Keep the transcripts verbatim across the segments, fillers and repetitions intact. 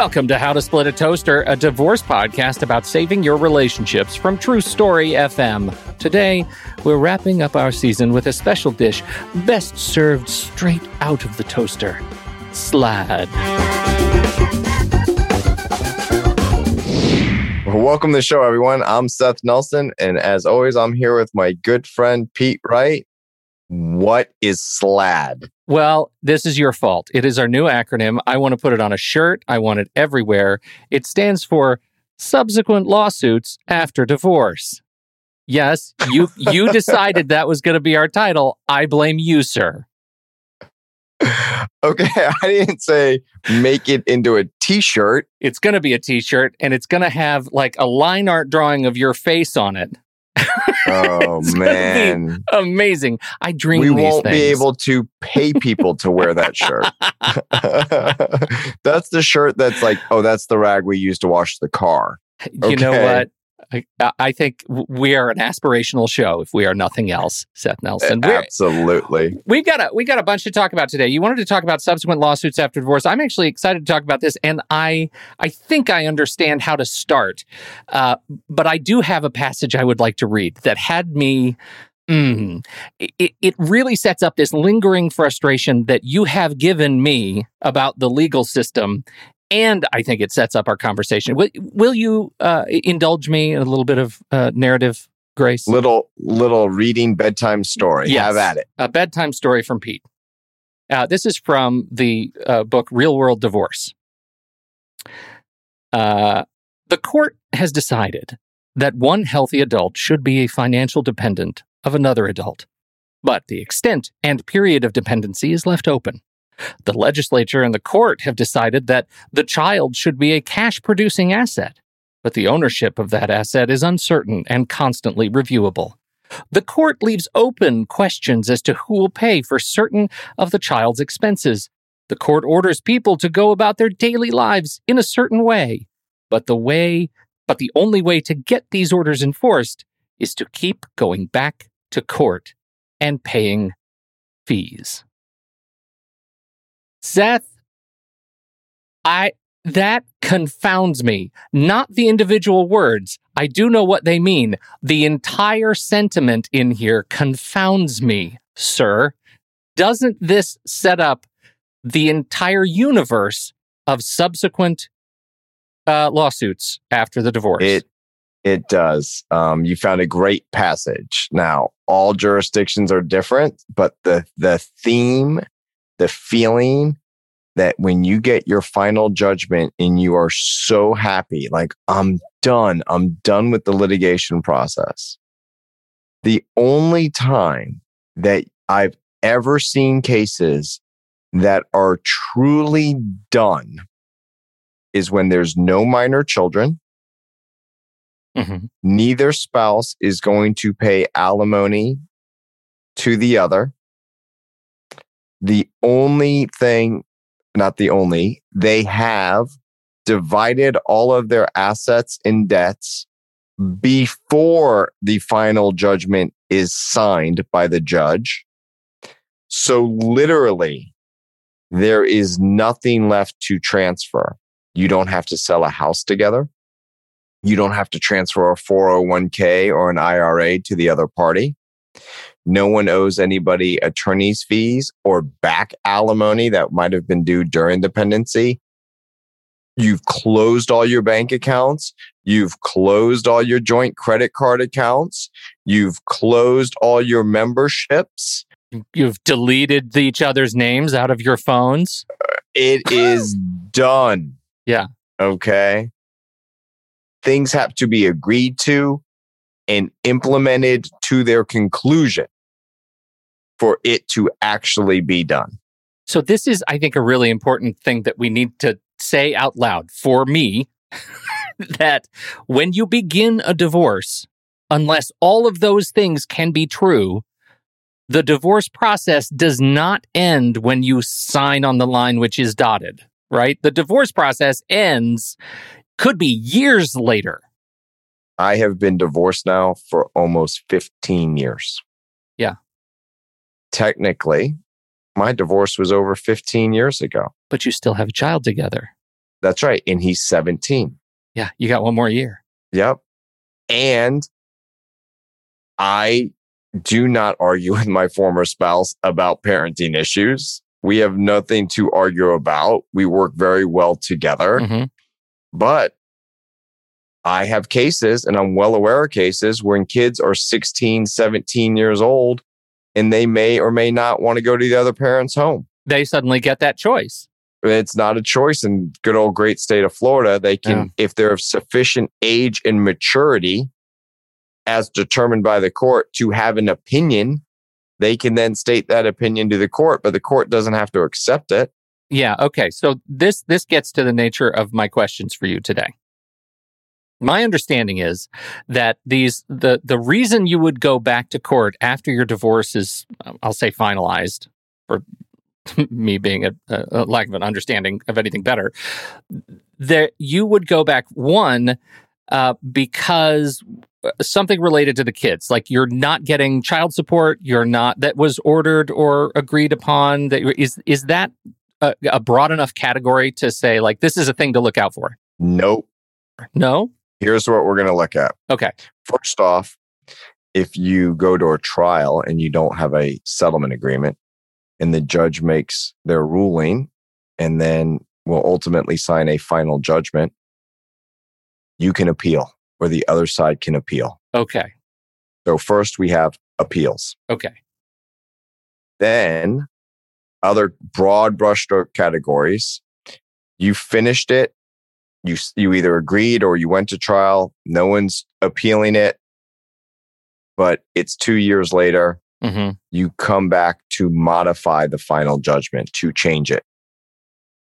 Welcome to How to Split a Toaster, a divorce podcast about saving your relationships from True Story F M. Today, we're wrapping up our season with a special dish best served straight out of the toaster, slide. Welcome to the show, everyone. I'm Seth Nelson, and as always, I'm here with my good friend, Pete Wright. What is slad? Well, this is your fault. It is our new acronym. I want to put it on a shirt. I want it everywhere. It stands for Subsequent Lawsuits After Divorce. Yes, you you decided that was going to be our title. I blame you, sir. Okay, I didn't say make it into a t-shirt. It's going to be a t-shirt, and it's going to have like a line art drawing of your face on it. Oh man! Amazing! I dream. We won't these things. Be able to pay people to wear that shirt. That's the shirt that's like, oh, that's the rag we use to wash the car. Okay. You know what? I, I think we are an aspirational show. If we are nothing else, Seth Nelson. We're, Absolutely. We got a we got a bunch to talk about today. You wanted to talk about subsequent lawsuits after divorce. I'm actually excited to talk about this, and I I think I understand how to start. Uh, but I do have a passage I would like to read that had me. Mm, it, it really sets up this lingering frustration that you have given me about the legal system. And I think it sets up our conversation. Will, will you uh, indulge me in a little bit of uh, narrative grace? Little little reading bedtime story. Yes. Have at it. A bedtime story from Pete. Uh, this is from the uh, book Real World Divorce. Uh, the court has decided that one healthy adult should be a financial dependent of another adult, but the extent and period of dependency is left open. The legislature and the court have decided that the child should be a cash-producing asset, but the ownership of that asset is uncertain and constantly reviewable. The court leaves open questions as to who will pay for certain of the child's expenses. The court orders people to go about their daily lives in a certain way, but the way, but the only way to get these orders enforced is to keep going back to court and paying fees. Seth, I that confounds me. Not the individual words. I do know what they mean. The entire sentiment in here confounds me, sir. Doesn't this set up the entire universe of subsequent uh, lawsuits after the divorce? It it does. Um, you found a great passage. Now, all jurisdictions are different, but the the theme. The feeling that when you get your final judgment and you are so happy, like, I'm done, I'm done with the litigation process. The only time that I've ever seen cases that are truly done is when there's no minor children. Mm-hmm. Neither spouse is going to pay alimony to the other. The only thing, not the only, they have divided all of their assets and debts before the final judgment is signed by the judge. So literally, there is nothing left to transfer. You don't have to sell a house together. You don't have to transfer a four oh one k or an I R A to the other party. No one owes anybody attorney's fees or back alimony that might have been due during dependency. You've closed all your bank accounts. You've closed all your joint credit card accounts. You've closed all your memberships. You've deleted the, each other's names out of your phones. It is done. Yeah. Okay. Things have to be agreed to and implemented to their conclusion for it to actually be done. So this is, I think, a really important thing that we need to say out loud for me, that when you begin a divorce, unless all of those things can be true, the divorce process does not end when you sign on the line which is dotted, right? The divorce process ends, could be years later. I have been divorced now for almost fifteen years. Yeah. Technically, my divorce was over fifteen years ago. But you still have a child together. That's right. And he's seventeen. Yeah. You got one more year. Yep. And I do not argue with my former spouse about parenting issues. We have nothing to argue about. We work very well together. Mm-hmm. But I have cases, and I'm well aware of cases, when kids are sixteen, seventeen years old, and they may or may not want to go to the other parent's home. They suddenly get that choice. It's not a choice in good old great state of Florida. They can, yeah. if they're of sufficient age and maturity, as determined by the court, to have an opinion, they can then state that opinion to the court, but the court doesn't have to accept it. Yeah. Okay. So this this gets to the nature of my questions for you today. My understanding is that these the the reason you would go back to court after your divorce is, I'll say, finalized, for me being a, a lack of an understanding of anything better, that you would go back, one, uh, because something related to the kids, like you're not getting child support, you're not, that was ordered or agreed upon. That is is that a, a broad enough category to say, like, this is a thing to look out for? Nope. No? Here's what we're going to look at. Okay. First off, if you go to a trial and you don't have a settlement agreement and the judge makes their ruling and then will ultimately sign a final judgment, you can appeal, or the other side can appeal. Okay. So first we have appeals. Okay. Then other broad brushstroke categories. You finished it. You you either agreed or you went to trial. No one's appealing it, but it's two years later. Mm-hmm. You come back to modify the final judgment, to change it.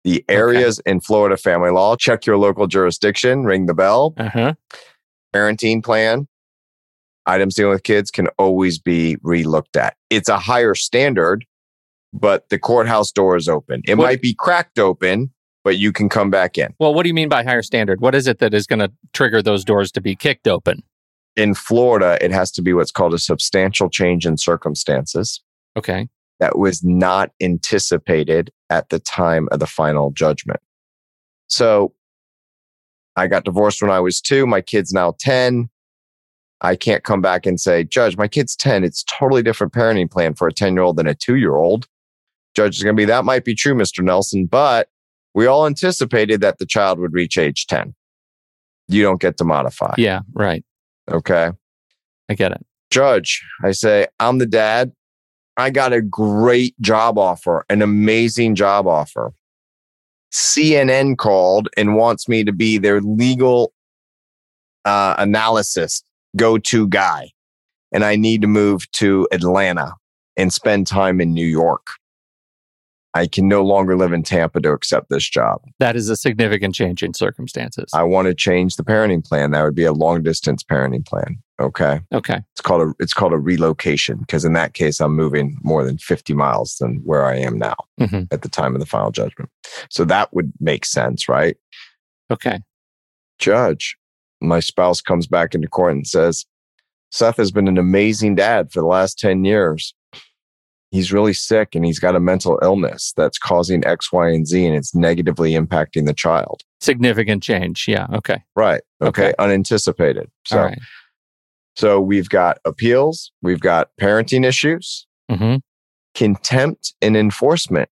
The areas okay. in Florida family law, check your local jurisdiction, ring the bell. Uh-huh. Parenting plan, items dealing with kids can always be relooked at. It's a higher standard, but the courthouse door is open. It what? might be cracked open, but you can come back in. Well, what do you mean by higher standard? What is it that is going to trigger those doors to be kicked open? In Florida, it has to be what's called a substantial change in circumstances. Okay. That was not anticipated at the time of the final judgment. So I got divorced when I was two. My kid's now ten. I can't come back and say, Judge, my kid's ten. It's totally different parenting plan for a ten-year-old than a two-year-old. Judge is going to be, that might be true, Mister Nelson, but we all anticipated that the child would reach age ten. You don't get to modify. Yeah, right. Okay. I get it. Judge, I say, I'm the dad. I got a great job offer, an amazing job offer. C N N called and wants me to be their legal uh, analysis go-to guy. And I need to move to Atlanta and spend time in New York. I can no longer live in Tampa to accept this job. That is a significant change in circumstances. I want to change the parenting plan. That would be a long-distance parenting plan. Okay. Okay. It's called a it's called a relocation, because in that case, I'm moving more than fifty miles than where I am now mm-hmm. at the time of the final judgment. So that would make sense, right? Okay. Judge, my spouse comes back into court and says, Seth has been an amazing dad for the last ten years. He's really sick and he's got a mental illness that's causing X, Y, and Z, and it's negatively impacting the child. Significant change. Yeah. Okay. Right. Okay. okay. Unanticipated. So, right. so we've got appeals. We've got parenting issues, mm-hmm. contempt and enforcement.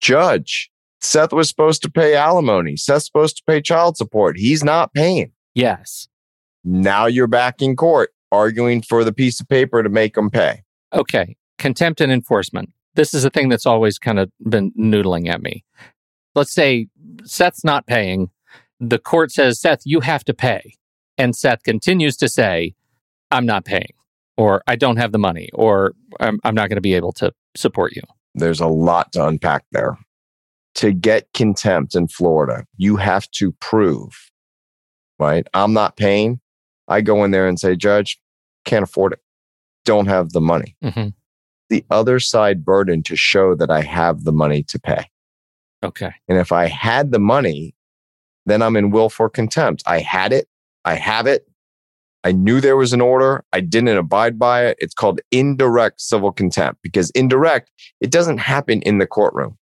Judge, Seth was supposed to pay alimony. Seth's supposed to pay child support. He's not paying. Yes. Now you're back in court arguing for the piece of paper to make him pay. Okay. Contempt and enforcement. This is a thing that's always kind of been noodling at me. Let's say Seth's not paying. The court says, Seth, you have to pay. And Seth continues to say, I'm not paying, or I don't have the money, or I'm, I'm not going to be able to support you. There's a lot to unpack there. To get contempt in Florida, you have to prove, right? I'm not paying. I go in there and say, Judge, can't afford it. Don't have the money. Mm-hmm. The other side burden to show that I have the money to pay. Okay. And if I had the money, then I'm in willful contempt. I had it. I have it. I knew there was an order. I didn't abide by it. It's called indirect civil contempt, because indirect, it doesn't happen in the courtroom.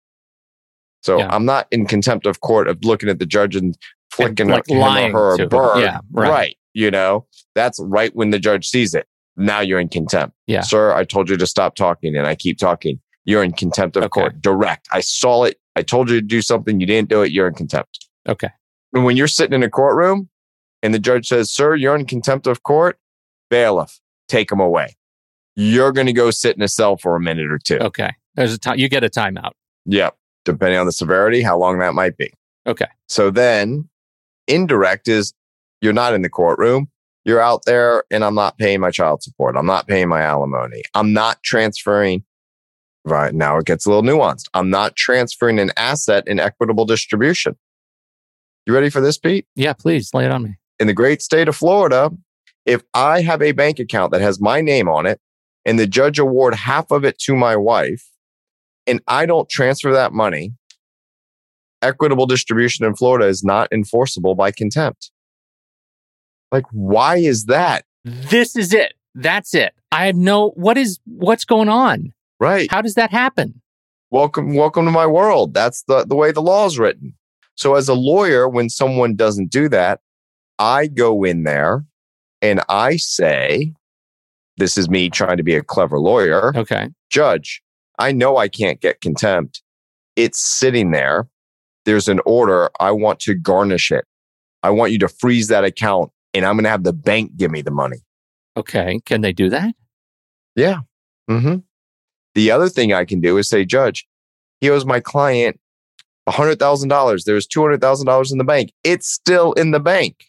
So yeah. I'm not in contempt of court of looking at the judge and flicking and, like, him lying or her a bird. Yeah, right. right. You know, that's right when the judge sees it. Now you're in contempt. Yeah. Sir, I told you to stop talking and I keep talking. You're in contempt of okay. court. Direct. I saw it. I told you to do something. You didn't do it. You're in contempt. Okay. And when you're sitting in a courtroom and the judge says, sir, you're in contempt of court, bailiff, take him away. You're going to go sit in a cell for a minute or two. Okay. There's a time. You get a timeout. Yeah. Depending on the severity, how long that might be. Okay. So then indirect is you're not in the courtroom. You're out there and I'm not paying my child support. I'm not paying my alimony. I'm not transferring. Right. Now it gets a little nuanced. I'm not transferring an asset in equitable distribution. You ready for this, Pete? Yeah, please lay it on me. In the great state of Florida, if I have a bank account that has my name on it and the judge award half of it to my wife and I don't transfer that money, equitable distribution in Florida is not enforceable by contempt. Like, why is that? This is it. That's it. I have no, what is, what's going on? Right. How does that happen? Welcome, welcome to my world. That's the, the way the law is written. So as a lawyer, when someone doesn't do that, I go in there and I say, this is me trying to be a clever lawyer. Okay. Judge, I know I can't get contempt. It's sitting there. There's an order. I want to garnish it. I want you to freeze that account and I'm going to have the bank give me the money. Okay. Can they do that? Yeah. Mm-hmm. The other thing I can do is say, Judge, he owes my client one hundred thousand dollars. There's two hundred thousand dollars in the bank. It's still in the bank.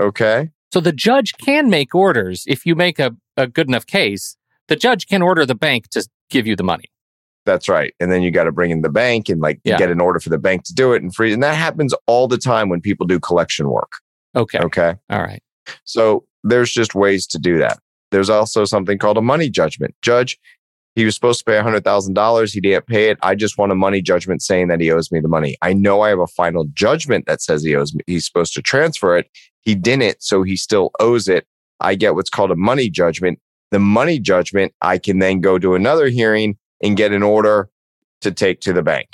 Okay. So the judge can make orders. If you make a, a good enough case, the judge can order the bank to give you the money. That's right. And then you got to bring in the bank and like yeah. get an order for the bank to do it and free. And that happens all the time when people do collection work. Okay. Okay. All right. So there's just ways to do that. There's also something called a money judgment. Judge, he was supposed to pay one hundred thousand dollars. He didn't pay it. I just want a money judgment saying that he owes me the money. I know I have a final judgment that says he owes me. He's supposed to transfer it. He didn't, so he still owes it. I get what's called a money judgment. The money judgment, I can then go to another hearing and get an order to take to the bank.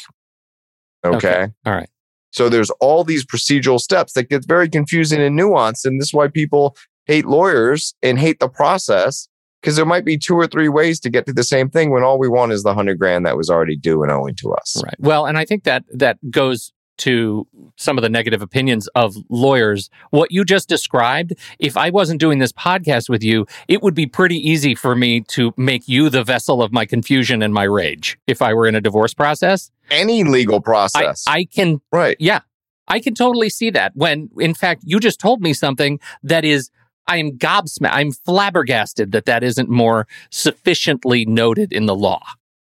Okay? Okay. All right. So there's all these procedural steps that get very confusing and nuanced. And this is why people hate lawyers and hate the process. Because there might be two or three ways to get to the same thing when all we want is the hundred grand that was already due and owing to us. Right. Well, and I think that that goes to some of the negative opinions of lawyers. What you just described, if I wasn't doing this podcast with you, it would be pretty easy for me to make you the vessel of my confusion and my rage if I were in a divorce process. Any legal process. I, I can. Right. Yeah. I can totally see that when, in fact, you just told me something that is I am gobsmacked. I'm flabbergasted that that isn't more sufficiently noted in the law.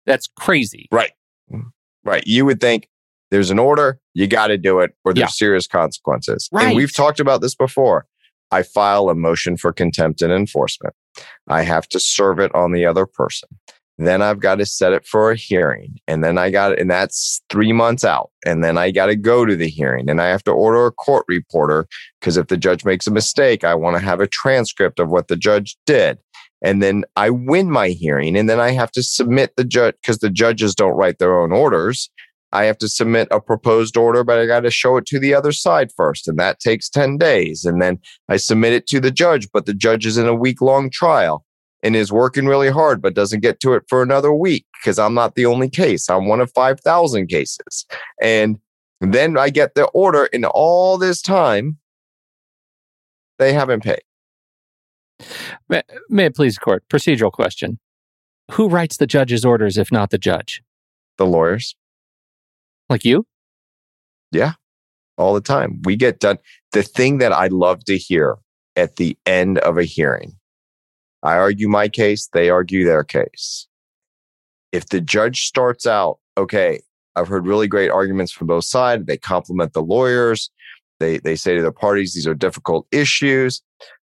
That's crazy. Right. Right. You would think there's an order, you got to do it, or there's yeah. serious consequences. Right. And we've talked about this before. I file a motion for contempt and enforcement. I have to serve it on the other person. Then I've got to set it for a hearing. And then I got it, and that's three months out. And then I got to go to the hearing and I have to order a court reporter because if the judge makes a mistake, I want to have a transcript of what the judge did. And then I win my hearing and then I have to submit the judge because the judges don't write their own orders. I have to submit a proposed order, but I got to show it to the other side first. And that takes ten days. And then I submit it to the judge, but the judge is in a week long trial. And is working really hard, but doesn't get to it for another week because I'm not the only case. I'm one of five thousand cases. And then I get the order in all this time. They haven't paid. May, may it please court, procedural question. Who writes the judge's orders if not the judge? The lawyers. Like you? Yeah, all the time. We get done. The thing that I love to hear at the end of a hearing. I argue my case, they argue their case. If the judge starts out, okay, I've heard really great arguments from both sides. They compliment the lawyers. They they say to the parties, these are difficult issues.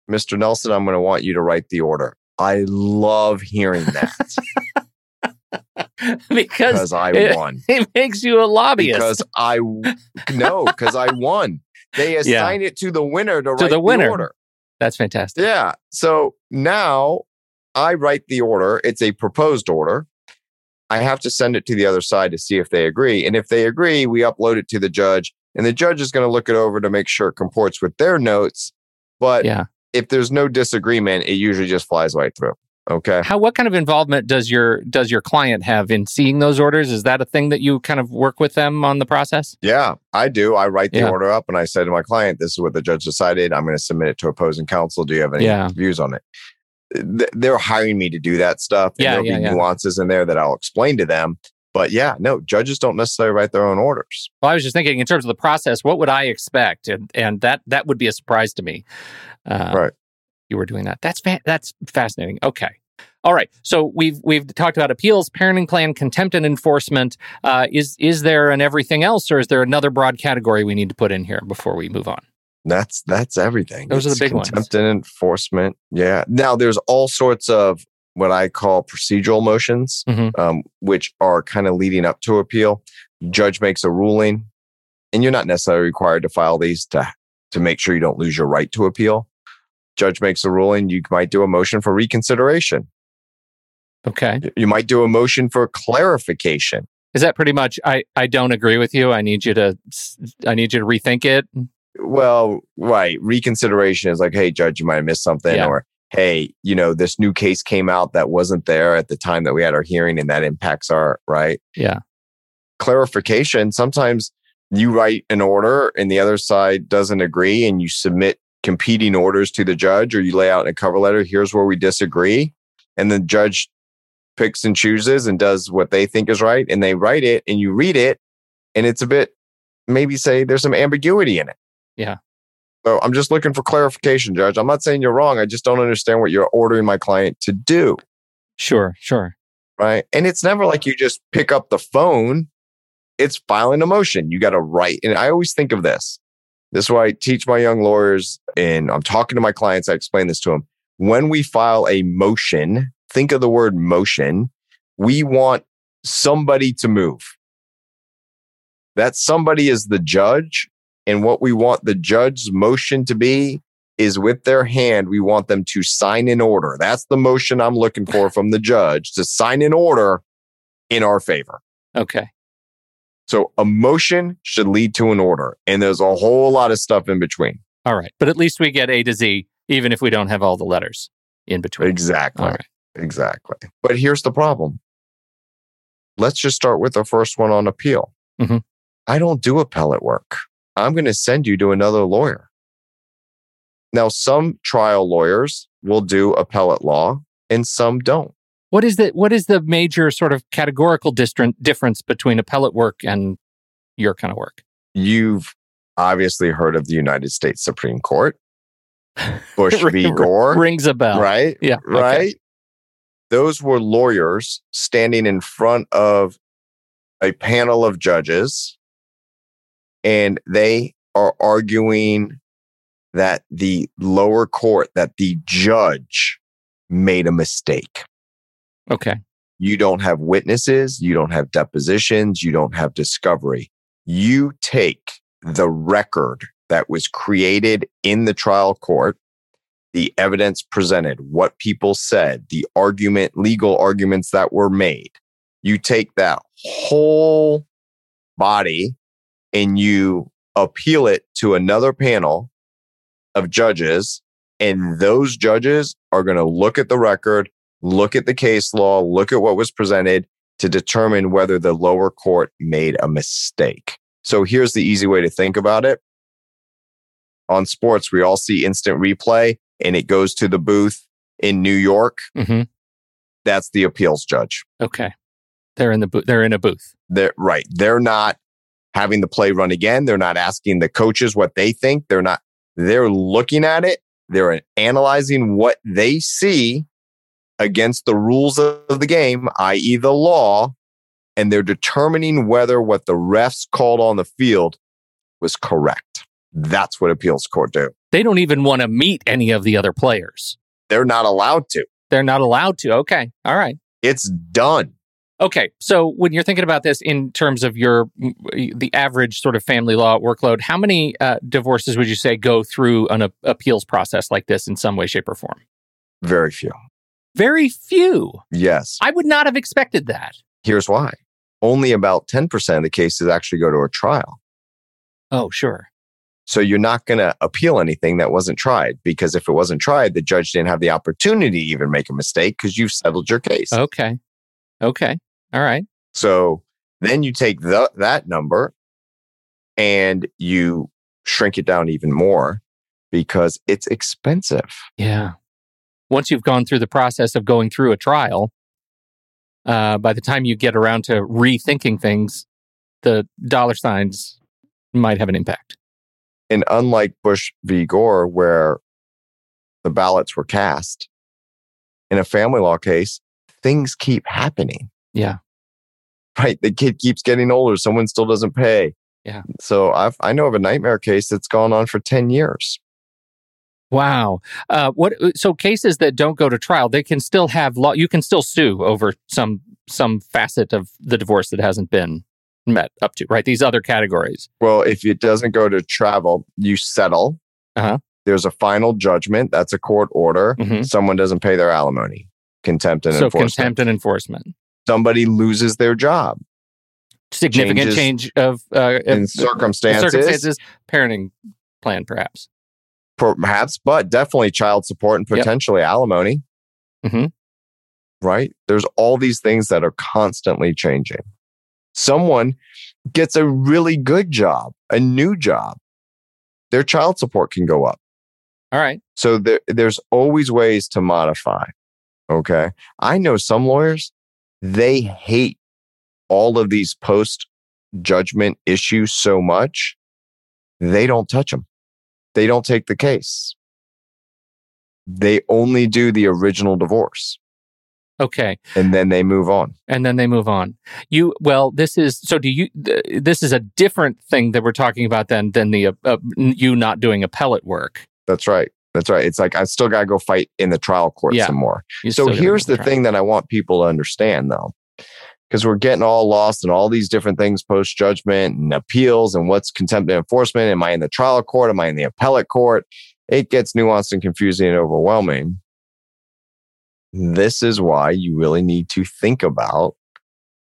Mister Nelson, I'm going to want you to write the order. I love hearing that. because, because I it, won. It makes you a lobbyist. Because I, no, because I won. They assign yeah. it to the winner to, to write the, winner. the order. That's fantastic. Yeah. So now I write the order. It's a proposed order. I have to send it to the other side to see if they agree. And if they agree, we upload it to the judge, and the judge is going to look it over to make sure it comports with their notes. But yeah. if there's no disagreement, it usually just flies right through. Okay. How, what kind of involvement does your does your client have in seeing those orders? Is that a thing that you kind of work with them on the process? Yeah, I do. I write the yeah. order up and I say to my client, this is what the judge decided. I'm going to submit it to opposing counsel. Do you have any yeah. views on it? They're hiring me to do that stuff. And yeah, there'll yeah, be yeah. nuances in there that I'll explain to them. But yeah, no, judges don't necessarily write their own orders. Well, I was just thinking in terms of the process, what would I expect? And and that that would be a surprise to me. Uh, right. You were doing that. That's fa- that's fascinating. Okay. All right. So we've we've talked about appeals, parenting plan, contempt and enforcement. Uh, is is there an everything else, or is there another broad category we need to put in here before we move on? That's that's everything. Those it's are the big contempt ones. Contempt and enforcement. Yeah. Now there's all sorts of what I call procedural motions, mm-hmm. um, which are kind of leading up to appeal. Judge makes a ruling, and you're not necessarily required to file these to to make sure you don't lose your right to appeal. Judge makes a ruling, you might do a motion for reconsideration. Okay. You might do a motion for clarification. Is that pretty much, I, I don't agree with you. I need you to, I need you to rethink it. Well, right. Reconsideration is like, hey, Judge, you might have missed something. Yeah. Or, hey, you know, this new case came out that wasn't there at the time that we had our hearing, and that impacts our, right? Yeah. Clarification. Sometimes you write an order and the other side doesn't agree, and you submit competing orders to the judge, or you lay out in a cover letter, here's where we disagree. And the judge picks and chooses and does what they think is right. And they write it and you read it. And it's a bit, maybe say there's some ambiguity in it. Yeah. So I'm just looking for clarification, Judge. I'm not saying you're wrong. I just don't understand what you're ordering my client to do. Sure, sure. Right. And it's never like you just pick up the phone. It's filing a motion. You got to write. And I always think of this. This is why I teach my young lawyers, and I'm talking to my clients. I explain this to them. When we file a motion, think of the word motion. We want somebody to move. That somebody is the judge. And what we want the judge's motion to be is with their hand, we want them to sign an order. That's the motion I'm looking for from the judge, to sign an order in our favor. Okay. So a motion should lead to an order, and there's a whole lot of stuff in between. All right. But at least we get A to Z, even if we don't have all the letters in between. Exactly. Right. Exactly. But here's the problem. Let's just start with the first one on appeal. Mm-hmm. I don't do appellate work. I'm going to send you to another lawyer. Now, some trial lawyers will do appellate law and some don't. What is the what is the major sort of categorical distra- difference between appellate work and your kind of work? You've obviously heard of the United States Supreme Court, Bush v. Gore. Rings a bell. Right? Yeah. Right? Okay. Those were lawyers standing in front of a panel of judges, and they are arguing that the lower court, that the judge made a mistake. Okay. You don't have witnesses. You don't have depositions. You don't have discovery. You take the record that was created in the trial court, the evidence presented, what people said, the argument, legal arguments that were made. You take that whole body and you appeal it to another panel of judges. And those judges are going to look at the record, look at the case law, look at what was presented to determine whether the lower court made a mistake. So here's the easy way to think about it. On sports, we all see instant replay and it goes to the booth in New York. Mm-hmm. That's the appeals judge. Okay. They're in the bo- they're in a booth. They're right. They're not having the play run again. They're not asking the coaches what they think. They're not they're looking at it. They're analyzing what they see against the rules of the game, that is the law, and they're determining whether what the refs called on the field was correct. That's what appeals court do. They don't even want to meet any of the other players. They're not allowed to. They're not allowed to. Okay. All right. It's done. Okay. So when you're thinking about this in terms of your the average sort of family law workload, how many uh, divorces would you say go through an a- appeals process like this in some way, shape, or form? Very few. Very few. Yes. I would not have expected that. Here's why. Only about ten percent of the cases actually go to a trial. Oh, sure. So you're not going to appeal anything that wasn't tried, because if it wasn't tried, the judge didn't have the opportunity to even make a mistake because you've settled your case. Okay. Okay. All right. So then you take the, that number and you shrink it down even more because it's expensive. Yeah. Once you've gone through the process of going through a trial, uh, by the time you get around to rethinking things, the dollar signs might have an impact. And unlike Bush v. Gore, where the ballots were cast, in a family law case, things keep happening. Yeah. Right? The kid keeps getting older. Someone still doesn't pay. Yeah. So I've, I know of a nightmare case that's gone on for ten years. Wow. Uh, what? So cases that don't go to trial, they can still have law. You can still sue over some some facet of the divorce that hasn't been met up to, right? These other categories. Well, if it doesn't go to travel, you settle. Uh-huh. There's a final judgment. That's a court order. Mm-hmm. Someone doesn't pay their alimony. Contempt and so enforcement. So contempt and enforcement. Somebody loses their job. Significant change of... Uh, in if, circumstances. Circumstances. Parenting plan, perhaps. Perhaps, but definitely child support and potentially yep. alimony. Mm-hmm. Right? There's all these things that are constantly changing. Someone gets a really good job, a new job, their child support can go up. All right. So there, there's always ways to modify. Okay. I know some lawyers, they hate all of these post-judgment issues so much, they don't touch them. They don't take the case. They only do the original divorce. Okay. And then they move on. And then they move on. You well, this is so do you th- this is a different thing that we're talking about than than the uh, uh, you not doing appellate work. That's right. That's right. It's like I still got to go fight in the trial court yeah. some more. You're so here's the thing that I want people to understand though. Cuz we're getting all lost in all these different things post judgment and appeals and what's contempt and enforcement, am I in the trial court, am I in the appellate court? It gets nuanced and confusing and overwhelming. This is why you really need to think about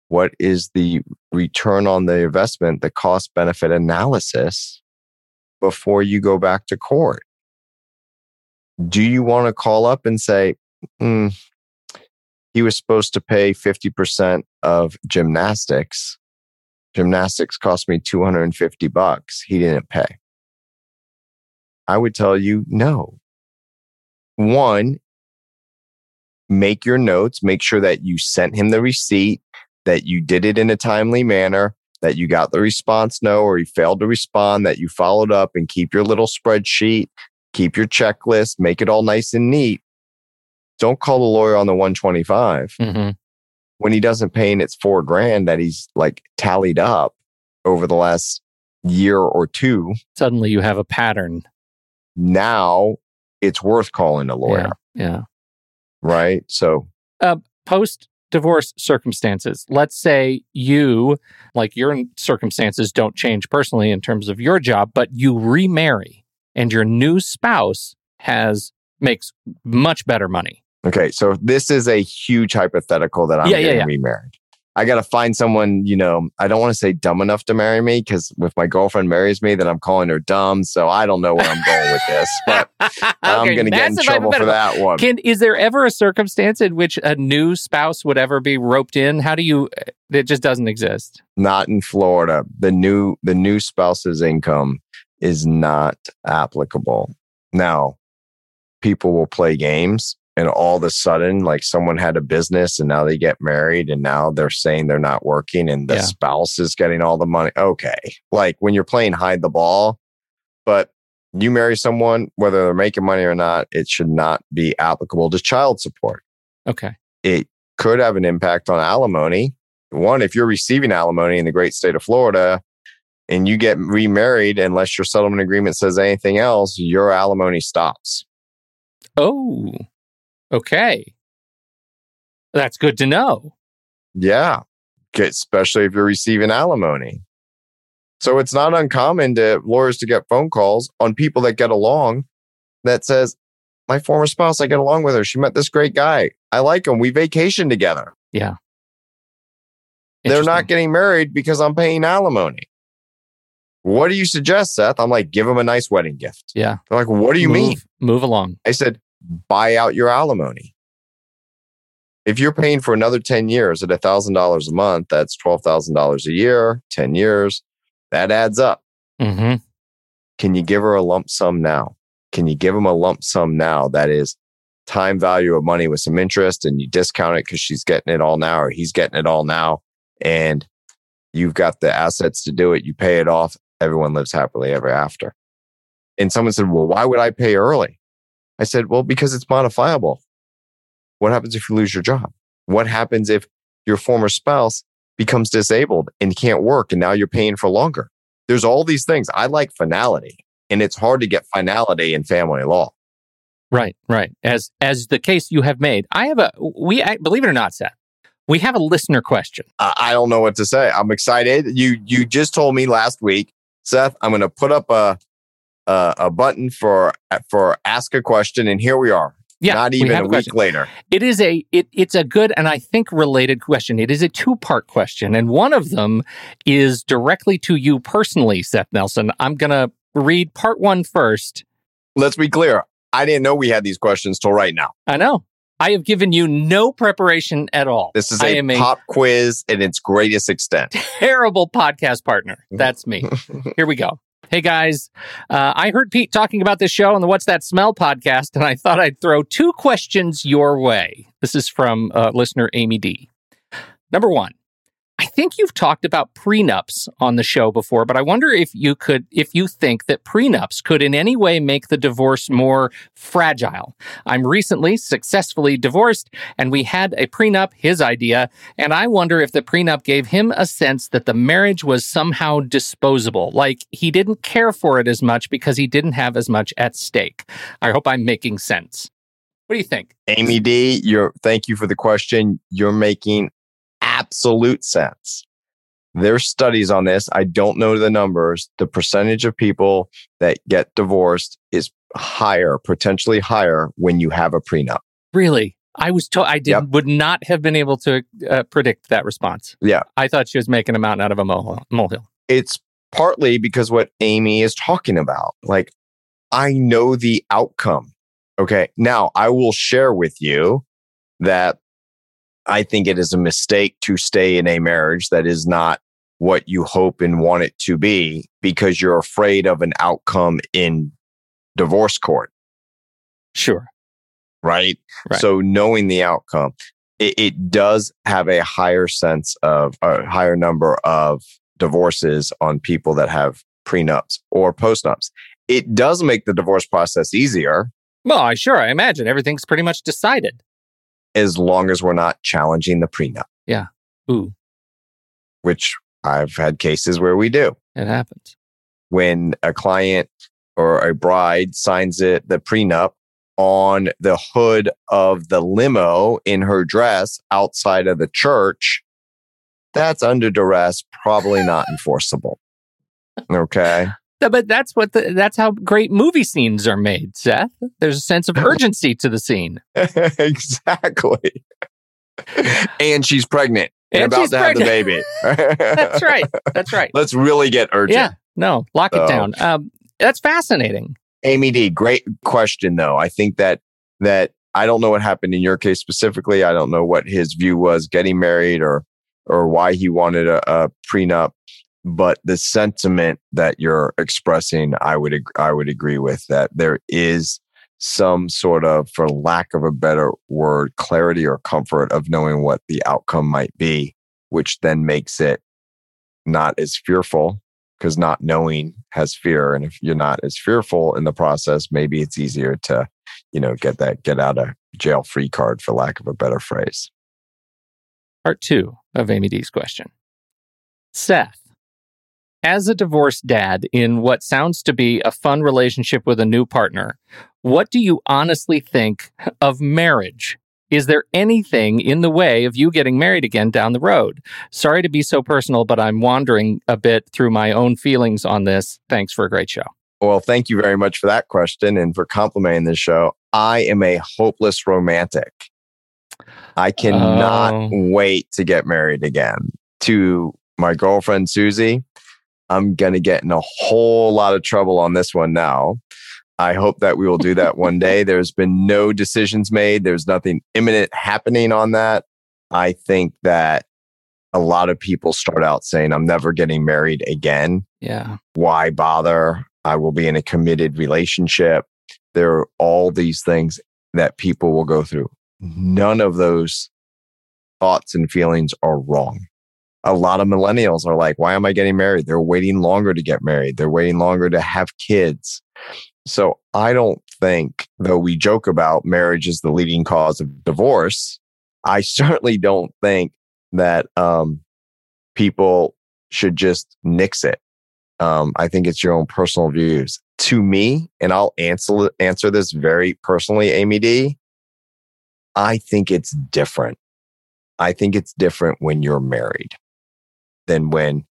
what is the return on the investment, the cost-benefit analysis before you go back to court. Do you want to call up and say, mm, he was supposed to pay fifty percent of gymnastics. Gymnastics cost me two hundred fifty bucks. He didn't pay. I would tell you, no. One, make your notes, make sure that you sent him the receipt, that you did it in a timely manner, that you got the response no, or you failed to respond, that you followed up, and keep your little spreadsheet, keep your checklist, make it all nice and neat. Don't call the lawyer on the one twenty-five. Mm-hmm. When he doesn't pay and it's four grand that he's like tallied up over the last year or two. Suddenly you have a pattern. Now it's worth calling a lawyer. Yeah. yeah. Right. So uh, post-divorce circumstances, let's say you, like your circumstances don't change personally in terms of your job, but you remarry and your new spouse has makes much better money. Okay. So this is a huge hypothetical that I'm yeah, getting yeah, yeah. remarried. I got to find someone, you know, I don't want to say dumb enough to marry me because if my girlfriend marries me, then I'm calling her dumb. So I don't know where I'm going with this, but okay, I'm going to get in trouble for that one. Can, is there ever a circumstance in which a new spouse would ever be roped in? How do you, it just doesn't exist. Not in Florida. The new, the new spouse's income is not applicable. Now, people will play games. And all of a sudden, like someone had a business and now they get married and now they're saying they're not working and the yeah. spouse is getting all the money. Okay. Like when you're playing hide the ball, but you marry someone, whether they're making money or not, it should not be applicable to child support. Okay. It could have an impact on alimony. One, if you're receiving alimony in the great state of Florida and you get remarried, unless your settlement agreement says anything else, your alimony stops. Oh. Okay. That's good to know. Yeah. Especially if you're receiving alimony. So it's not uncommon to lawyers to get phone calls on people that get along that says, my former spouse, I get along with her. She met this great guy. I like him. We vacation together. Yeah. They're not getting married because I'm paying alimony. What do you suggest, Seth? I'm like, give them a nice wedding gift. Yeah. They're like, what do you move, mean? Move along. I said, buy out your alimony. If you're paying for another ten years at one thousand dollars a month, that's twelve thousand dollars a year, ten years. That adds up. Mm-hmm. Can you give her a lump sum now? Can you give them a lump sum now? That is time value of money with some interest, and you discount it because she's getting it all now or he's getting it all now. And you've got the assets to do it. You pay it off. Everyone lives happily ever after. And someone said, well, why would I pay early? I said, well, because it's modifiable. What happens if you lose your job? What happens if your former spouse becomes disabled and can't work and now you're paying for longer? There's all these things. I like finality, and it's hard to get finality in family law. Right, right. As as the case you have made, I have a, we, I, believe it or not, Seth, we have a listener question. Uh, I don't know what to say. I'm excited. You you just told me last week, Seth, I'm going to put up a, a a button for for ask a question, and here we are. Yeah, not even a, a week later. It is a it it's a good and I think related question. It is a two-part question, and one of them is directly to you personally, Seth Nelson. I'm going to read part one first. Let's be clear. I didn't know we had these questions till right now. I know. I have given you no preparation at all. This is a, a pop quiz in its greatest extent. Terrible podcast partner. That's me. Here we go. Hey, guys. Uh, I heard Pete talking about this show on the What's That Smell podcast, and I thought I'd throw two questions your way. This is from uh, listener Amy D. Number one, I think you've talked about prenups on the show before, but I wonder if you could, if you think that prenups could in any way make the divorce more fragile. I'm recently successfully divorced, and we had a prenup, his idea, and I wonder if the prenup gave him a sense that the marriage was somehow disposable, like he didn't care for it as much because he didn't have as much at stake. I hope I'm making sense. What do you think? Amy D., you're, thank you for the question. You're making absolute sense. There's studies on this. I don't know the numbers. The percentage of people that get divorced is higher, potentially higher, when you have a prenup. Really? I was told I did, yep. would not have been able to uh, predict that response. Yeah. I thought she was making a mountain out of a molehill. It's partly because what Amy is talking about. Like, I know the outcome. Okay. Now, I will share with you that I think it is a mistake to stay in a marriage that is not what you hope and want it to be because you're afraid of an outcome in divorce court. Sure. Right? Right. So knowing the outcome, it, it does have a higher sense of a higher number of divorces on people that have prenups or postnups. It does make the divorce process easier. Well, I sure, I imagine everything's pretty much decided. As long as we're not challenging the prenup. Yeah. Ooh. Which I've had cases where we do. It happens. When a client or a bride signs it, the prenup on the hood of the limo in her dress outside of the church, that's under duress, probably not enforceable. Okay. But that's what the, that's how great movie scenes are made, Seth. There's a sense of urgency to the scene. Exactly. And she's pregnant. And, and about she's to pregnant. Have the baby. That's right. That's right. Let's really get urgent. Yeah. No, lock so, it down. Um, that's fascinating. Amy D, great question, though. I think that that I don't know what happened in your case specifically. I don't know what his view was getting married or or why he wanted a, a prenup. But the sentiment that you're expressing, I would ag- I would agree with that. There is some sort of, for lack of a better word, clarity or comfort of knowing what the outcome might be, which then makes it not as fearful, because not knowing has fear. And if you're not as fearful in the process, maybe it's easier to, you know, get that get out of jail free card, for lack of a better phrase. Part two of Amy D's question. Seth, as a divorced dad in what sounds to be a fun relationship with a new partner, what do you honestly think of marriage? Is there anything in the way of you getting married again down the road? Sorry to be so personal, but I'm wandering a bit through my own feelings on this. Thanks for a great show. Well, thank you very much for that question and for complimenting this show. I am a hopeless romantic. I cannot uh... wait to get married again. to my girlfriend, Susie, I'm going to get in a whole lot of trouble on this one now. I hope that we will do that one day. There's been no decisions made. There's nothing imminent happening on that. I think that a lot of people start out saying, I'm never getting married again. Yeah. Why bother? I will be in a committed relationship. There are all these things that people will go through. None of those thoughts and feelings are wrong. A lot of millennials are like, why am I getting married? They're waiting longer to get married. They're waiting longer to have kids. So I don't think, though we joke about marriage is the leading cause of divorce, I certainly don't think that um, people should just nix it. Um, I think it's your own personal views. To me, and I'll answer, answer this very personally, Amy D, I think it's different. I think it's different when you're married than when,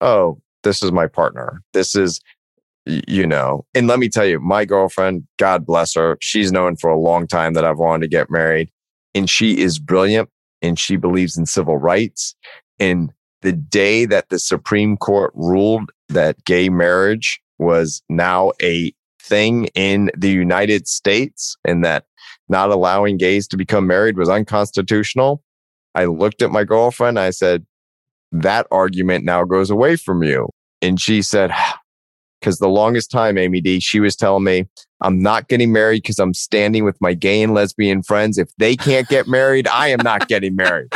oh, this is my partner. This is, you know, and let me tell you, my girlfriend, God bless her, she's known for a long time that I've wanted to get married, and she is brilliant, and she believes in civil rights. And the day that the Supreme Court ruled that gay marriage was now a thing in the United States and that not allowing gays to become married was unconstitutional, I looked at my girlfriend. I said, that argument now goes away from you. And she said, because the longest time, Amy D, she was telling me, I'm not getting married because I'm standing with my gay and lesbian friends. If they can't get married, I am not getting married.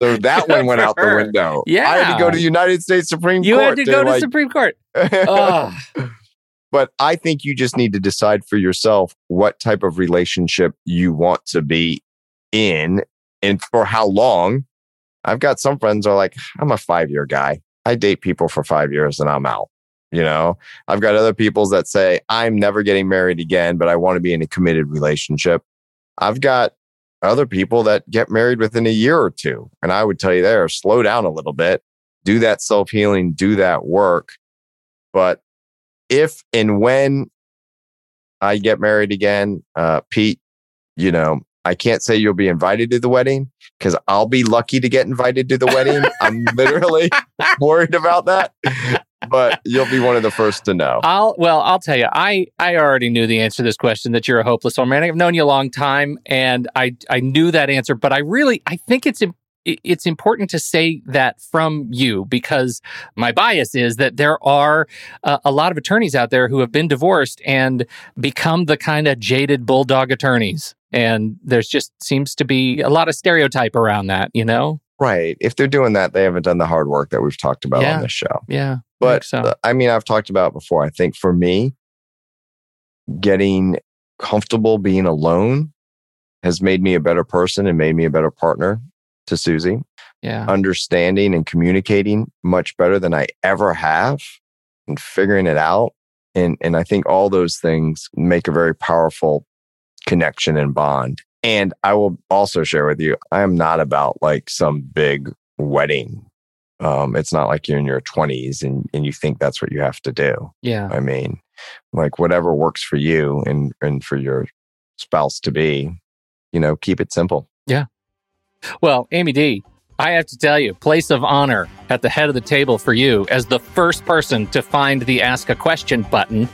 So that one went out the window. Yeah. I had to go to the United States Supreme Court. You had to go to the Supreme Court. Oh. But I think you just need to decide for yourself what type of relationship you want to be in and for how long. I've got some friends who are like, I'm a five-year guy. I date people for five years and I'm out. You know, I've got other people that say, I'm never getting married again, but I want to be in a committed relationship. I've got other people that get married within a year or two. And I would tell you there, slow down a little bit, do that self-healing, do that work. But if and when I get married again, uh, Pete, you know, I can't say you'll be invited to the wedding because I'll be lucky to get invited to the wedding. I'm literally worried about that. But you'll be one of the first to know. I'll well, I'll tell you, I, I already knew the answer to this question, that you're a hopeless old man. I've known you a long time, and I I knew that answer. But I really, I think it's it's important to say that from you, because my bias is that there are uh, a lot of attorneys out there who have been divorced and become the kind of jaded bulldog attorneys. And there's just seems to be a lot of stereotype around that, you know? Right. If they're doing that, they haven't done the hard work that we've talked about yeah. on this show. Yeah. But I, so. I mean, I've talked about before, I think for me, getting comfortable being alone has made me a better person and made me a better partner to Susie. Yeah. Understanding and communicating much better than I ever have and figuring it out. And, and I think all those things make a very powerful connection and bond. And I will also share with you, I am not about like some big wedding. Um, it's not like you're in your twenties and, and you think that's what you have to do. Yeah. I mean, like whatever works for you and, and for your spouse to be, you know, keep it simple. Yeah. Well, Amy D, I have to tell you, place of honor at the head of the table for you as the first person to find the Ask a Question button.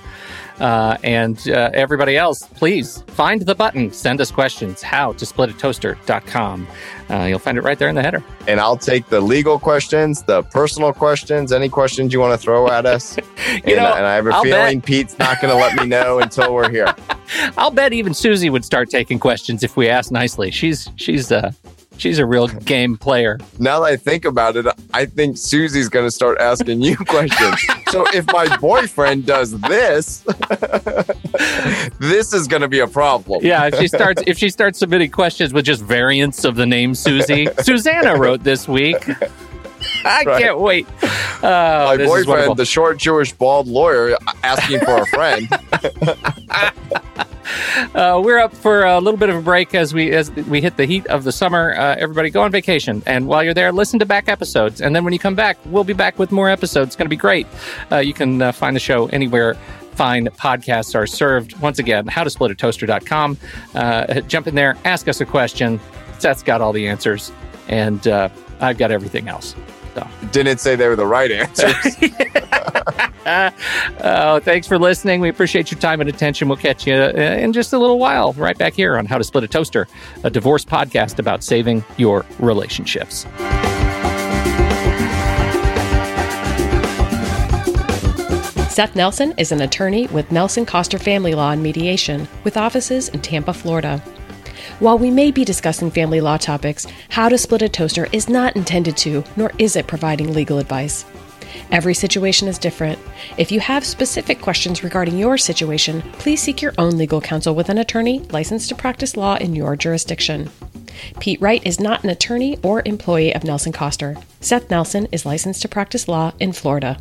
Uh, and uh, everybody else, please find the button. Send us questions. how to split a toaster dot com. Uh, you'll find it right there in the header. And I'll take the legal questions, the personal questions, any questions you want to throw at us. you and, know, and I have a I'll feeling bet. Pete's not going to let me know until we're here. I'll bet even Susie would start taking questions if we asked nicely. She's she's uh, she's a real game player. Now that I think about it, I think Susie's going to start asking you questions. So if my boyfriend does this, this is going to be a problem. Yeah, if she starts if she starts submitting questions with just variants of the name Susie. Susanna wrote this week. I right. can't wait. Oh, my boyfriend, the short Jewish bald lawyer, asking for a friend. Uh, we're up for a little bit of a break as we as we hit the heat of the summer. Uh, everybody go on vacation. And while you're there, listen to back episodes. And then when you come back, we'll be back with more episodes. It's going to be great. Uh, you can uh, find the show anywhere fine podcasts are served. Once again, how to split a toaster dot com. Uh, jump in there. Ask us a question. Seth's got all the answers. And uh, I've got everything else. So. Didn't say they were the right answers. Oh, thanks for listening. We appreciate your time and attention. We'll catch you in just a little while, right back here on How to Split a Toaster, a divorce podcast about saving your relationships. Seth Nelson is an attorney with Nelson Koster Family Law and Mediation, with offices in Tampa, Florida. While we may be discussing family law topics, How to Split a Toaster is not intended to, nor is it providing legal advice. Every situation is different. If you have specific questions regarding your situation, please seek your own legal counsel with an attorney licensed to practice law in your jurisdiction. Pete Wright is not an attorney or employee of Nelson Koster. Seth Nelson is licensed to practice law in Florida.